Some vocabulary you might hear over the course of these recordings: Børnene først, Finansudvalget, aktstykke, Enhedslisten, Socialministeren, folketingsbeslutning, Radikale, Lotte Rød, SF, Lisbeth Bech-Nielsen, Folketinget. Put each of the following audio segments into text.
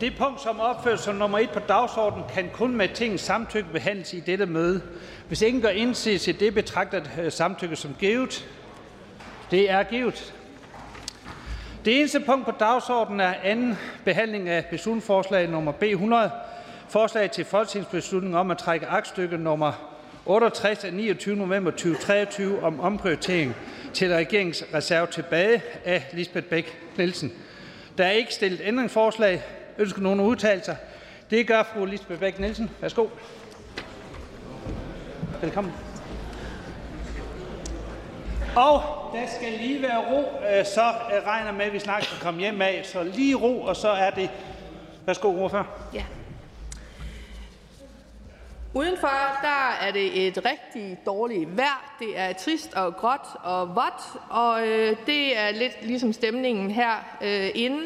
Det punkt, som opføres som nummer 1 på dagsordenen, kan kun med Tingets samtykke behandles i dette møde. Hvis ingen gør indsigelse, det betragter samtykke som givet. Det er givet. Det eneste punkt på dagsordenen er anden behandling af beslutningsforslag nummer B100. Forslag til folketingsbeslutning om at trække aktstykke nummer 68 af 29. november 2023 om omprioritering til regeringsreserve tilbage af Lisbeth Bech-Nielsen. Der er ikke stillet ændringsforslag. Ønsker nogen at udtale sig? Det gør fru Lisbeth Bech-Nielsen. Værsgo. Velkommen. Og der skal lige være ro, så regner med, at vi snart kan komme hjem af. Så lige ro, og så er det... Værsgo, ordfører. Ja. Udenfor, der er det et rigtig dårligt vejr. Det er trist og gråt og vådt, og det er lidt ligesom stemningen herinde,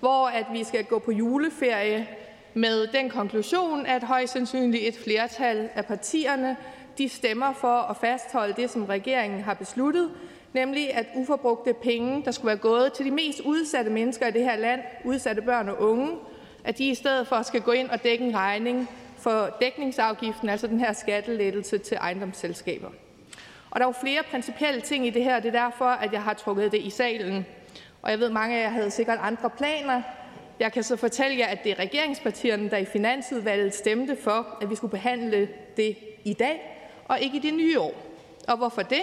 hvor at vi skal gå på juleferie med den konklusion, at højst sandsynligt et flertal af partierne, de stemmer for at fastholde det, som regeringen har besluttet, nemlig at uforbrugte penge, der skulle være gået til de mest udsatte mennesker i det her land, udsatte børn og unge, at de i stedet for skal gå ind og dække en regning for dækningsafgiften, altså den her skattelettelse til ejendomsselskaber. Og der er jo flere principielle ting i det her, og det er derfor, at jeg har trukket det i salen. Og jeg ved, mange af jer havde sikkert andre planer. Jeg kan så fortælle jer, at det er regeringspartierne, der i Finansudvalget stemte for, at vi skulle behandle det i dag, og ikke i det nye år. Og hvorfor det?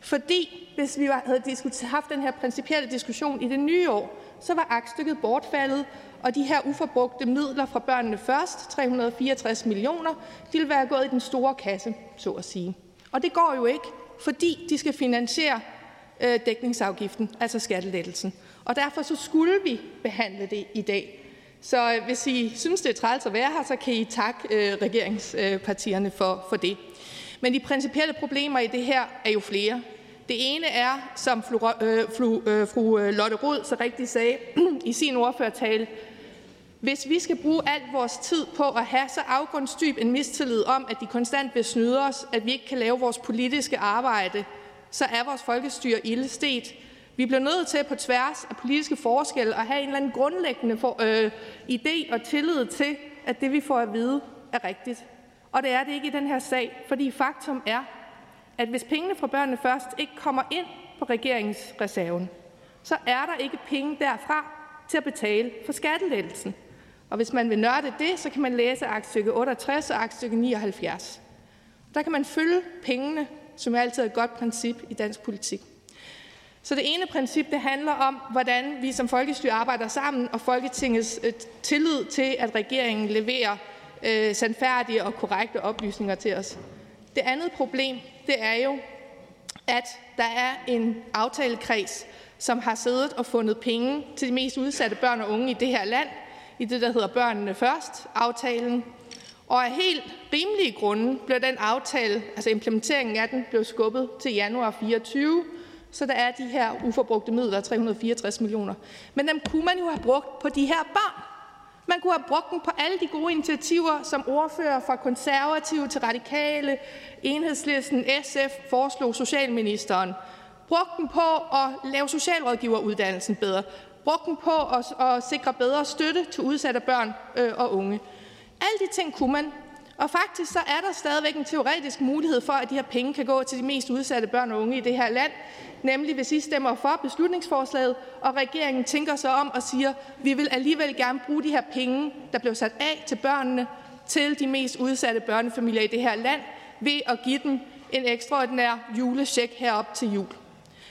Fordi hvis vi havde haft den her principielle diskussion i det nye år, så var aktstykket bortfaldet, og de her uforbrugte midler fra Børnene Først, 364 millioner, de vil være gået i den store kasse, så at sige. Og det går jo ikke, fordi de skal finansiere dækningsafgiften, altså skattelettelsen. Og derfor så skulle vi behandle det i dag. Så hvis I synes, det er træls at være her, så kan I takke regeringspartierne for det. Men de principielle problemer i det her er jo flere. Det ene er, som fru Lotte Rød så rigtigt sagde i sin ordførertale, hvis vi skal bruge al vores tid på at have så afgrundsdyb en mistillid om, at de konstant vil snyde os, at vi ikke kan lave vores politiske arbejde, så er vores folkestyre ildestet. Vi bliver nødt til på tværs af politiske forskelle at have en eller anden grundlæggende idé og tillid til, at det vi får at vide er rigtigt. Og det er det ikke i den her sag, fordi faktum er, at hvis pengene fra Børnene Først ikke kommer ind på regeringsreserven, så er der ikke penge derfra til at betale for skattelettelsen. Og hvis man vil nørde det, så kan man læse aktstykke 68 og aktstykke 79. Der kan man følge pengene, som er altid et godt princip i dansk politik. Så det ene princip, det handler om, hvordan vi som folkestyre arbejder sammen, og Folketingets tillid til, at regeringen leverer sandfærdige og korrekte oplysninger til os. Det andet problem, det er jo, at der er en aftalekreds, som har siddet og fundet penge til de mest udsatte børn og unge i det her land, i det, der hedder Børnene Først-aftalen. Og af helt rimelige grunde blev den aftale, altså implementeringen af den, blev skubbet til januar 2024, så der er de her uforbrugte midler, 364 millioner. Men dem kunne man jo have brugt på de her børn. Man kunne have brugt dem på alle de gode initiativer, som ordfører fra Konservative til Radikale, Enhedslisten, SF foreslog Socialministeren. Brugt dem på at lave socialrådgiveruddannelsen bedre. Brugt dem på at sikre bedre støtte til udsatte børn og unge. Alle de ting kunne man. Og faktisk så er der stadigvæk en teoretisk mulighed for, at de her penge kan gå til de mest udsatte børn og unge i det her land. Nemlig hvis I stemmer for beslutningsforslaget, og regeringen tænker sig om og siger, vi vil alligevel gerne bruge de her penge, der blev sat af til børnene, til de mest udsatte børnefamilier i det her land, ved at give dem en ekstraordinær julecheck herop til jul.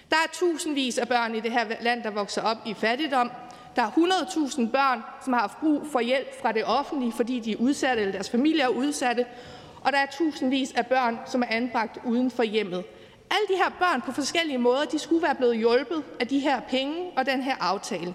Der er tusindvis af børn i det her land, der vokser op i fattigdom. Der er 100.000 børn, som har haft brug for hjælp fra det offentlige, fordi de er udsatte, eller deres familie er udsatte. Og der er tusindvis af børn, som er anbragt uden for hjemmet. Alle de her børn på forskellige måder, de skulle være blevet hjulpet af de her penge og den her aftale.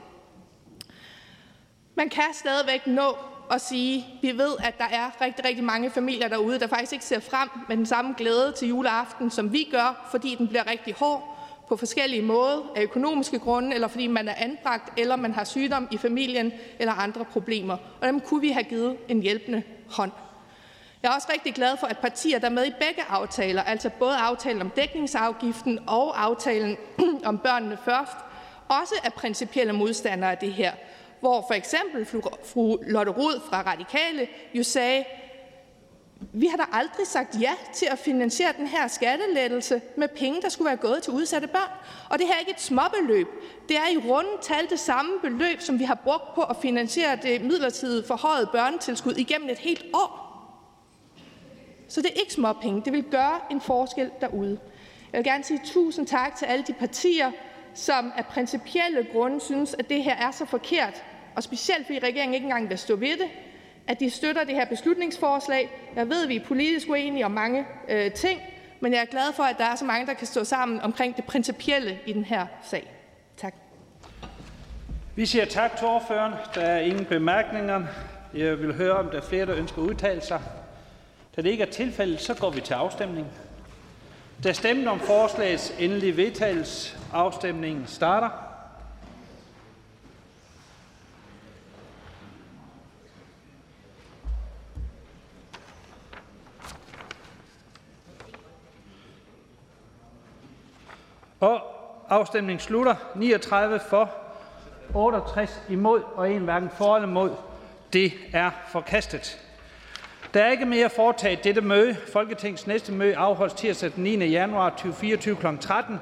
Man kan stadigvæk nå at sige, vi ved, at der er rigtig, rigtig mange familier derude, der faktisk ikke ser frem med den samme glæde til juleaften, som vi gør, fordi den bliver rigtig hård på forskellige måder, af økonomiske grunde, eller fordi man er anbragt, eller man har sygdom i familien, eller andre problemer. Og dem kunne vi have givet en hjælpende hånd. Jeg er også rigtig glad for, at partier, der er med i begge aftaler, altså både aftalen om dækningsafgiften og aftalen om Børnene Først, også er principielle modstandere af det her. hvor for eksempel fru Lotte Rød fra Radikale jo sagde, vi har da aldrig sagt ja til at finansiere den her skattelettelse med penge, der skulle være gået til udsatte børn. Og det her er ikke et småbeløb. Det er i runde tal det samme beløb, som vi har brugt på at finansiere det midlertidige forhøjede børnetilskud igennem et helt år. Så det er ikke småpenge. Det vil gøre en forskel derude. Jeg vil gerne sige tusind tak til alle de partier, som af principielle grunde synes, at det her er så forkert, og specielt fordi regeringen ikke engang vil stå ved det, at de støtter det her beslutningsforslag. Jeg ved, at vi er politisk uenige om mange ting, men jeg er glad for, at der er så mange, der kan stå sammen omkring det principielle i den her sag. Tak. Vi siger tak til ordføreren. Der er ingen bemærkninger. Jeg vil høre, om der er flere, der ønsker at udtale sig. Da det ikke er tilfældet, så går vi til afstemning. Der stemmes om forslagets endelige vedtagelse. Afstemningen starter. Og afstemningen slutter. 39 for, 68 imod og en hverken for eller imod. Det er forkastet. Der er ikke mere at foretage dette møde. Folketingets næste møde afholdes tirsdag den 9. januar 2024 kl. 13.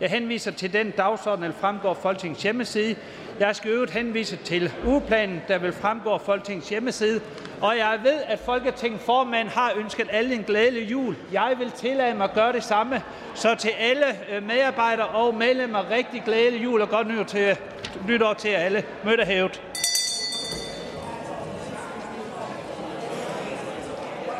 Jeg henviser til den dagsorden, der fremgår af Folketingets hjemmeside. Jeg skal øvrigt henvise til ugeplanen, der vil fremgå af Folketingets hjemmeside. Og jeg ved, at Folketingets formand har ønsket alle en glædelig jul. Jeg vil tillade mig at gøre det samme. Så til alle medarbejdere og medlemmer, rigtig glædelig jul og godt nytår til jer alle. Mødet er hævet.